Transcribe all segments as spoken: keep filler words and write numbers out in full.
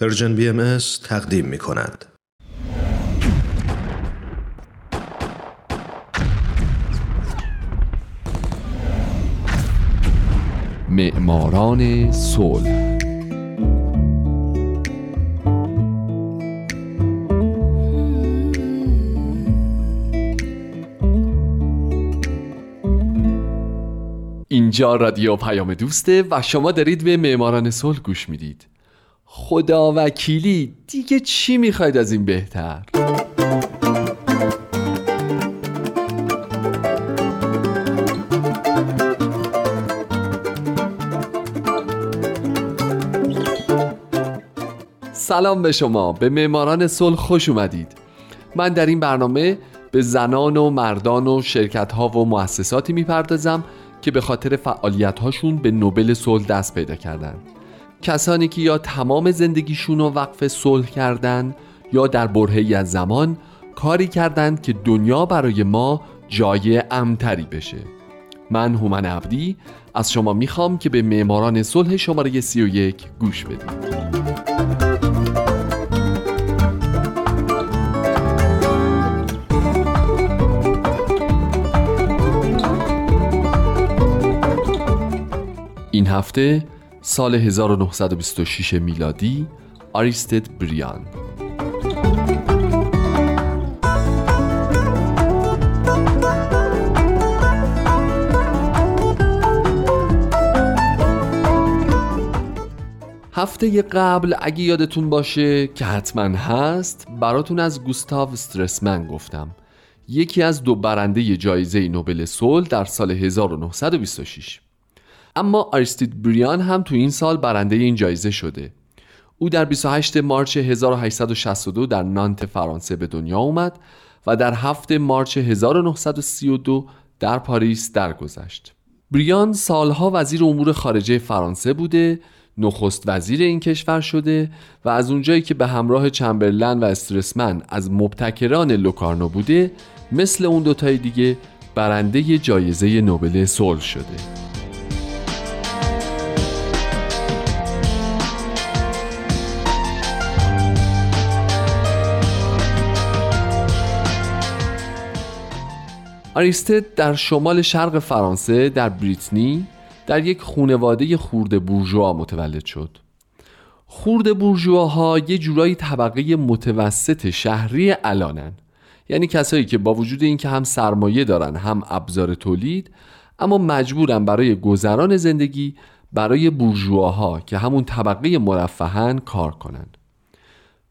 پرژن بی ام اس تقدیم می کند. معماران صلح. اینجا رادیو پیام دوسته و شما دارید به معماران صلح گوش میدید. خدا وکیلی دیگه چی میخواید از این بهتر؟ سلام به شما، به معماران صلح خوش اومدید. من در این برنامه به زنان و مردان و شرکت‌ها و مؤسساتی میپردازم که به خاطر فعالیت‌هاشون به نوبل صلح دست پیدا کردن، کسانی که یا تمام زندگیشون رو وقف صلح کردن یا در برهه‌ای از زمان کاری کردند که دنیا برای ما جای امن‌تری بشه. من هومن عبدی از شما میخوام که به معماران صلح شماره سی و یک گوش بدید. این هفته سال هزار و نهصد و بیست و شش میلادی، آریستید بریاند. هفته قبل اگه یادتون باشه که حتما هست، براتون از گوستاو استرسمن گفتم، یکی از دو برنده جایزه نوبل صلح در سال هزار و نهصد و بیست و شش. اما آریستید بریاند هم تو این سال برنده این جایزه شده. او در بیست و هشتم مارس هزار و هشتصد و شصت و دو در نانت فرانسه به دنیا آمد و در هفتم مارس هزار و نهصد و سی و دو در پاریس درگذشت. بریاند سالها وزیر امور خارجه فرانسه بوده، نخست وزیر این کشور شده و از اونجایی که به همراه چمبرلن و استرسمن از مبتکران لوکارنو بوده، مثل اون دوتای دیگه برنده جایزه نوبل صلح شده. آریستید در شمال شرق فرانسه در بریتنی در یک خانواده خورد بورژوا متولد شد. خورد بورژواها یه جورایی طبقه متوسط شهری علانن، یعنی کسایی که با وجود اینکه هم سرمایه دارن هم ابزار تولید، اما مجبورن برای گذران زندگی برای بورژواها که همون طبقه مرفهن کار کنن.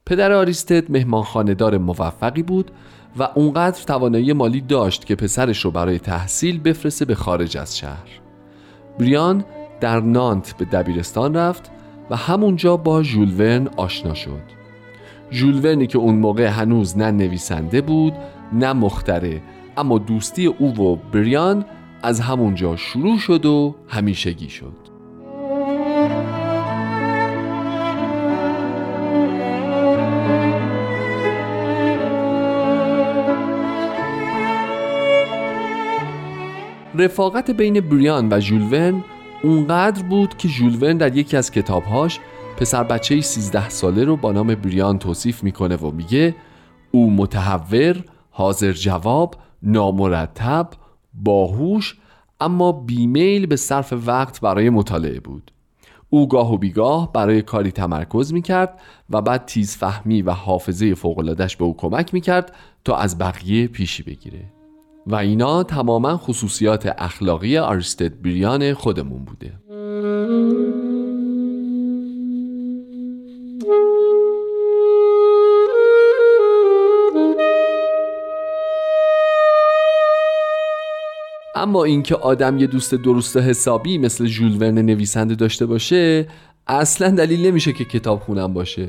پدر آریستید مهمانخانه‌دار موفقی بود و اونقدر توانایی مالی داشت که پسرش رو برای تحصیل بفرسته به خارج از شهر. بریاند در نانت به دبیرستان رفت و همونجا با ژول ورن آشنا شد. ژول ورنی که اون موقع هنوز نه نویسنده بود نه مخترع، اما دوستی او و بریاند از همونجا شروع شد و همیشگی شد. رفاقت بین بریاند و ژول ورن اونقدر بود که ژول ورن در یکی از کتابهاش پسر بچه‌ای سیزده ساله رو با نام بریاند توصیف میکنه و میگه او متحور، حاضر جواب، نامرتب، باهوش اما بیمیل به صرف وقت برای مطالعه بود. او گاه و بیگاه برای کاری تمرکز میکرد و بعد تیزفهمی و حافظه فوق‌العاده‌اش به او کمک میکرد تا از بقیه پیشی بگیره. و اینا تماما خصوصیات اخلاقی آریستید بریاند خودمون بوده. اما اینکه آدم یه دوست درست حسابی مثل ژول ورن نویسنده داشته باشه اصلا دلیل نمیشه که کتاب خونم باشه.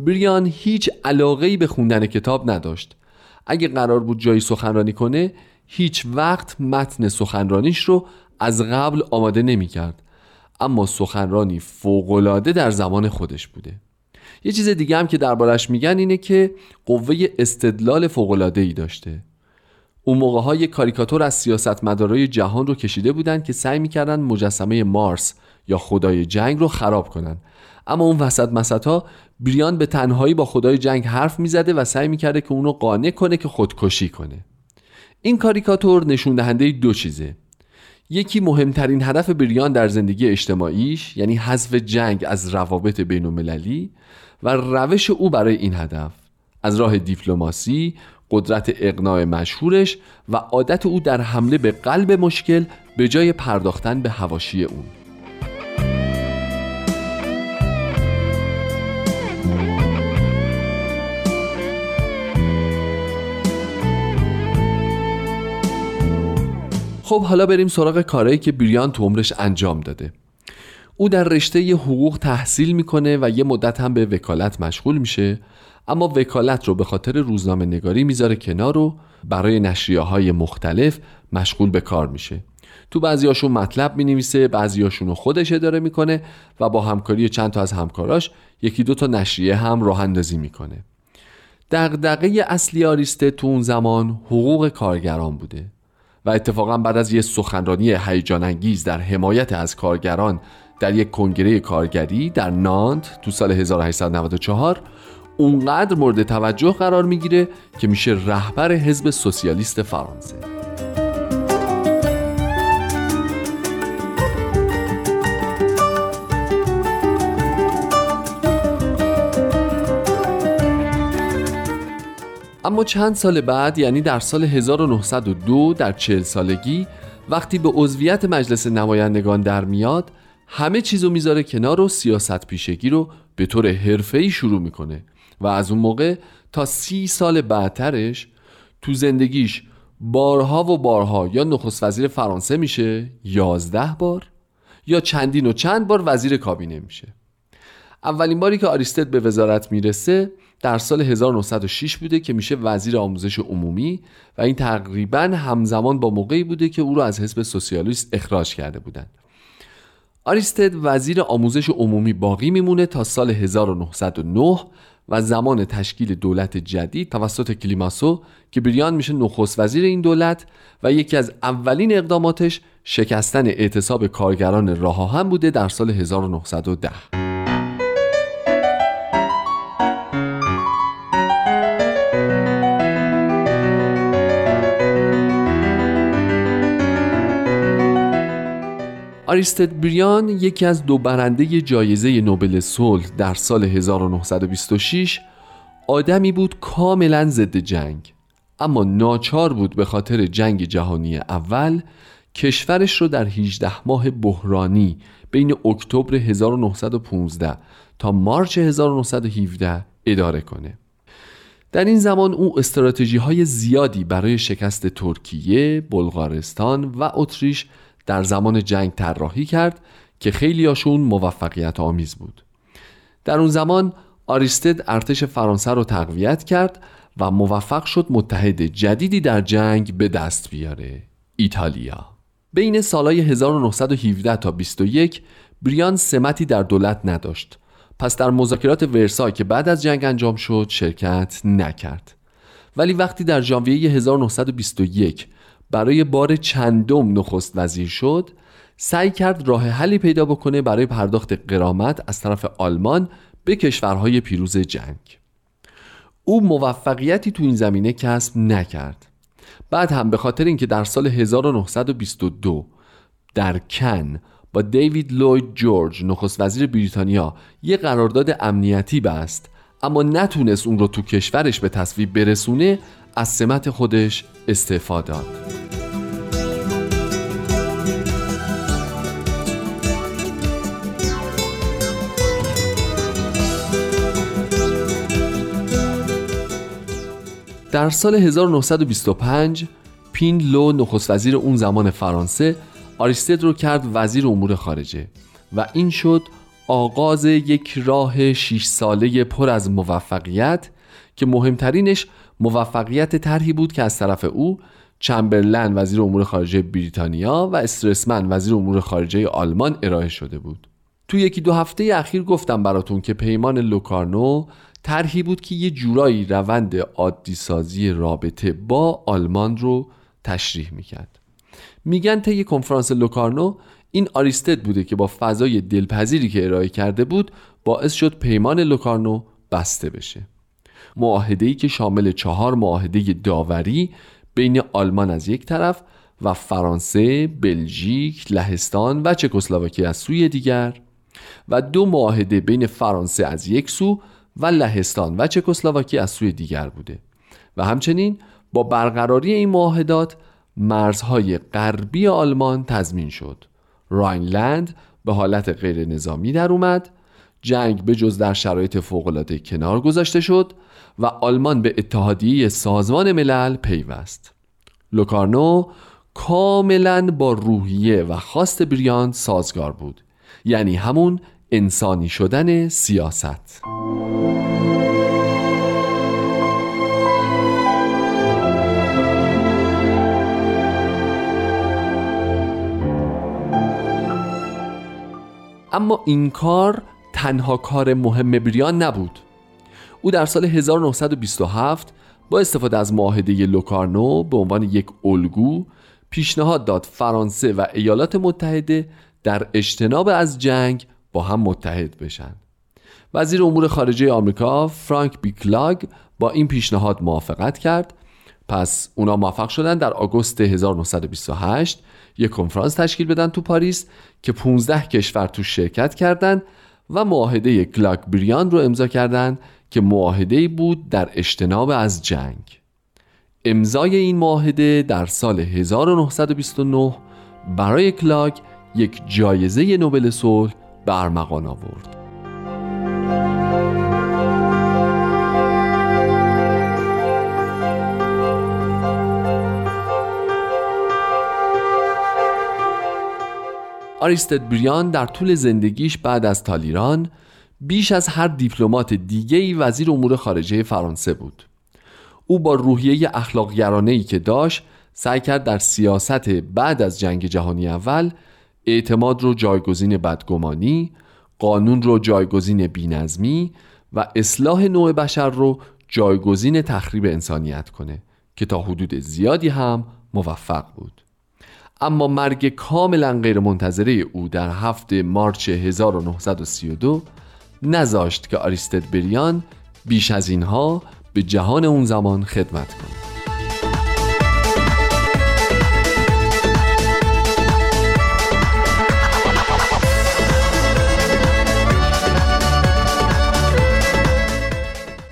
بریاند هیچ علاقه‌ای به خوندن کتاب نداشت. اگه قرار بود جایی سخنرانی کنه، هیچ وقت متن سخنرانیش رو از قبل آماده نمی کرد. اما سخنرانی فوق‌العاده در زمان خودش بوده. یه چیز دیگه هم که دربارش میگن اینه که قوه استدلال فوق‌العاده‌ای داشته. اون موقع ها یک کاریکاتور از سیاستمدارای جهان رو کشیده بودن که سعی میکردن مجسمه مارس یا خدای جنگ رو خراب کنن، اما اون وسط مسطا بریاند به تنهایی با خدای جنگ حرف میزده و سعی میکرده که اونو قانع کنه که خودکشی کنه. این کاریکاتور نشون دهنده دو چیزه. یکی مهمترین هدف بریاند در زندگی اجتماعیش، یعنی حذف جنگ از روابط بین‌المللی، و روش او برای این هدف از راه دیپلماسی، قدرت اقناع مشهورش و عادت او در حمله به قلب مشکل به جای پرداختن به حواشی اون. خب حالا بریم سراغ کارهایی که بریاند تو عمرش انجام داده. او در رشته حقوق تحصیل میکنه و یه مدت هم به وکالت مشغول میشه، اما وکالت رو به خاطر روزنامه نگاری میذاره کنار و برای نشریه‌های مختلف مشغول به کار میشه. تو بعضیاشون مطلب مینویسه، بعضیاشون رو خودش اداره میکنه و با همکاری چند تا از همکاراش یکی دو تا نشریه هم راه اندازی میکنه. دغدغه اصلی آریسته تو اون زمان حقوق کارگران بوده و اتفاقا بعد از یه سخنرانی هیجان انگیز در حمایت از کارگران در یک کنگره کارگری در نانت تو سال هزار و هشتصد و نود و چهار اونقدر مورد توجه قرار میگیره که میشه رهبر حزب سوسیالیست فرانسه. اما چند سال بعد، یعنی در سال هزار و نهصد و دو، در چهل سالگی وقتی به عضویت مجلس نمایندگان در میاد، همه چیزو میذاره کنار و سیاست پیشگی رو به طور حرفه‌ای شروع میکنه و از اون موقع تا سی سال بعدترش تو زندگیش بارها و بارها یا نخست وزیر فرانسه میشه، یازده بار، یا چندین و چند بار وزیر کابینه میشه. اولین باری که آریستید به وزارت میرسه در سال هزار و نهصد و شش بوده که میشه وزیر آموزش عمومی و این تقریباً همزمان با موقعی بوده که او رو از حزب سوسیالیست اخراج کرده بودند. آریستید وزیر آموزش عمومی باقی میمونه تا سال هزار و نهصد و نه و زمان تشکیل دولت جدید توسط کلیماسو که بریاند میشه نخست وزیر این دولت و یکی از اولین اقداماتش شکستن اعتصاب کارگران راه آهن بوده در سال هزار و نهصد و ده. آریستید بریاند یکی از دو برنده جایزه نوبل صلح در سال هزار و نهصد و بیست و شش آدمی بود کاملا ضد جنگ، اما ناچار بود به خاطر جنگ جهانی اول کشورش رو در هجده ماه بحرانی بین اکتبر هزار و نهصد و پانزده تا مارس هزار و نهصد و هفده اداره کنه. در این زمان او استراتژی های زیادی برای شکست ترکیه، بلغارستان و اتریش در زمان جنگ طراحی کرد که خیلی هاشون موفقیت آمیز بود. در اون زمان آریستید ارتش فرانسه رو تقویت کرد و موفق شد متحد جدیدی در جنگ به دست بیاره، ایتالیا. بین سالهای هزار و نهصد و هفده تا بیست و یک بریاند سمتی در دولت نداشت، پس در مذاکرات ورسای که بعد از جنگ انجام شد شرکت نکرد. ولی وقتی در ژانویه هزار و نهصد و بیست و یک برای بار چندم نخست وزیر شد، سعی کرد راه حلی پیدا بکنه برای پرداخت غرامت از طرف آلمان به کشورهای پیروز جنگ. او موفقیتی تو این زمینه کسب نکرد. بعد هم به خاطر اینکه در سال هزار و نهصد و بیست و دو در کن با دیوید لوید جورج نخست وزیر بریتانیا یک قرارداد امنیتی بست، اما نتونست اون رو تو کشورش به تصویب برسونه، از سمت خودش استعفا داد. در سال هزار و نهصد و بیست و پنج پین لو نخست وزیر اون زمان فرانسه آریستید رو کرد وزیر امور خارجه و این شد آغاز یک راه شش ساله پر از موفقیت که مهمترینش موفقیت طرحی بود که از طرف او چمبرلن وزیر امور خارجه بریتانیا و استرسمن وزیر امور خارجه آلمان ارائه شده بود. تو یکی دو هفته اخیر گفتم براتون که پیمان لوکارنو طرحی بود که یه جورایی روند عادی سازی رابطه با آلمان رو تشریح میکرد. میگن طی کنفرانس لوکارنو این آریستید بوده که با فضای دلپذیری که ارائه کرده بود باعث شد پیمان لوکارنو بسته بشه. معاهده‌ای که شامل چهار معاهده داوری بین آلمان از یک طرف و فرانسه، بلژیک، لهستان و چکسلواکی از سوی دیگر و دو معاهده بین فرانسه از یک سو و لهستان و چکسلواکی از سوی دیگر بوده و همچنین با برقراری این معاهدات مرزهای غربی آلمان تضمین شد. راینلند به حالت غیر نظامی در اومد، جنگ به جز در شرایط فوق‌العاده کنار گذاشته شد و آلمان به اتحادیه سازمان ملل پیوست. لوکارنو کاملا با روحیه و خواست بریاند سازگار بود، یعنی همون انسانی شدن سیاست. اما این کار تنها کار مهم بریان نبود. او در سال هزار و نهصد و بیست و هفت با استفاده از معاهده لوکارنو به عنوان یک الگو پیشنهاد داد فرانسه و ایالات متحده در اجتناب از جنگ با هم متحد بشن. وزیر امور خارجه آمریکا فرانک بی کلاگ با این پیشنهاد موافقت کرد. پس اونا موفق شدن در آگوست هزار و نهصد و بیست و هشت یک کنفرانس تشکیل بدن تو پاریس که پانزده کشور تو شرکت کردند و معاهده کلاگ-بریاند رو امضا کردند که معاهده‌ای بود در اجتناب از جنگ. امضای این معاهده در سال هزار و نهصد و بیست و نه برای کلاگ یک جایزه نوبل صلح به ارمغان آورد. آریستید بریان در طول زندگیش بعد از تالیران بیش از هر دیپلمات دیگه‌ای وزیر امور خارجه فرانسه بود. او با روحیه اخلاق گرانه‌ای که داشت سعی کرد در سیاست بعد از جنگ جهانی اول اعتماد رو جایگزین بدگمانی، قانون رو جایگزین بی‌نظمی و اصلاح نوع بشر رو جایگزین تخریب انسانیت کنه که تا حدود زیادی هم موفق بود. اما مرگ کاملا غیر منتظره او در هفته مارچ هزار و نهصد و سی و دو نذاشت که آریستید بریان بیش از اینها به جهان اون زمان خدمت کند.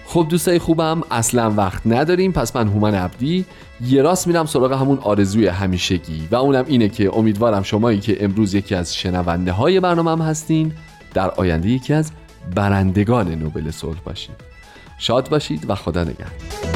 خب دوستای خوبم، اصلا وقت نداریم، پس من هومن عبدی یه راست میرم سراغ همون آرزوی همیشگی و اونم اینه که امیدوارم شمایی که امروز یکی از شنونده های برنامه‌ام هستین در آینده یکی از برندگان نوبل صلح باشید. شاد باشید و خدا نگهدار.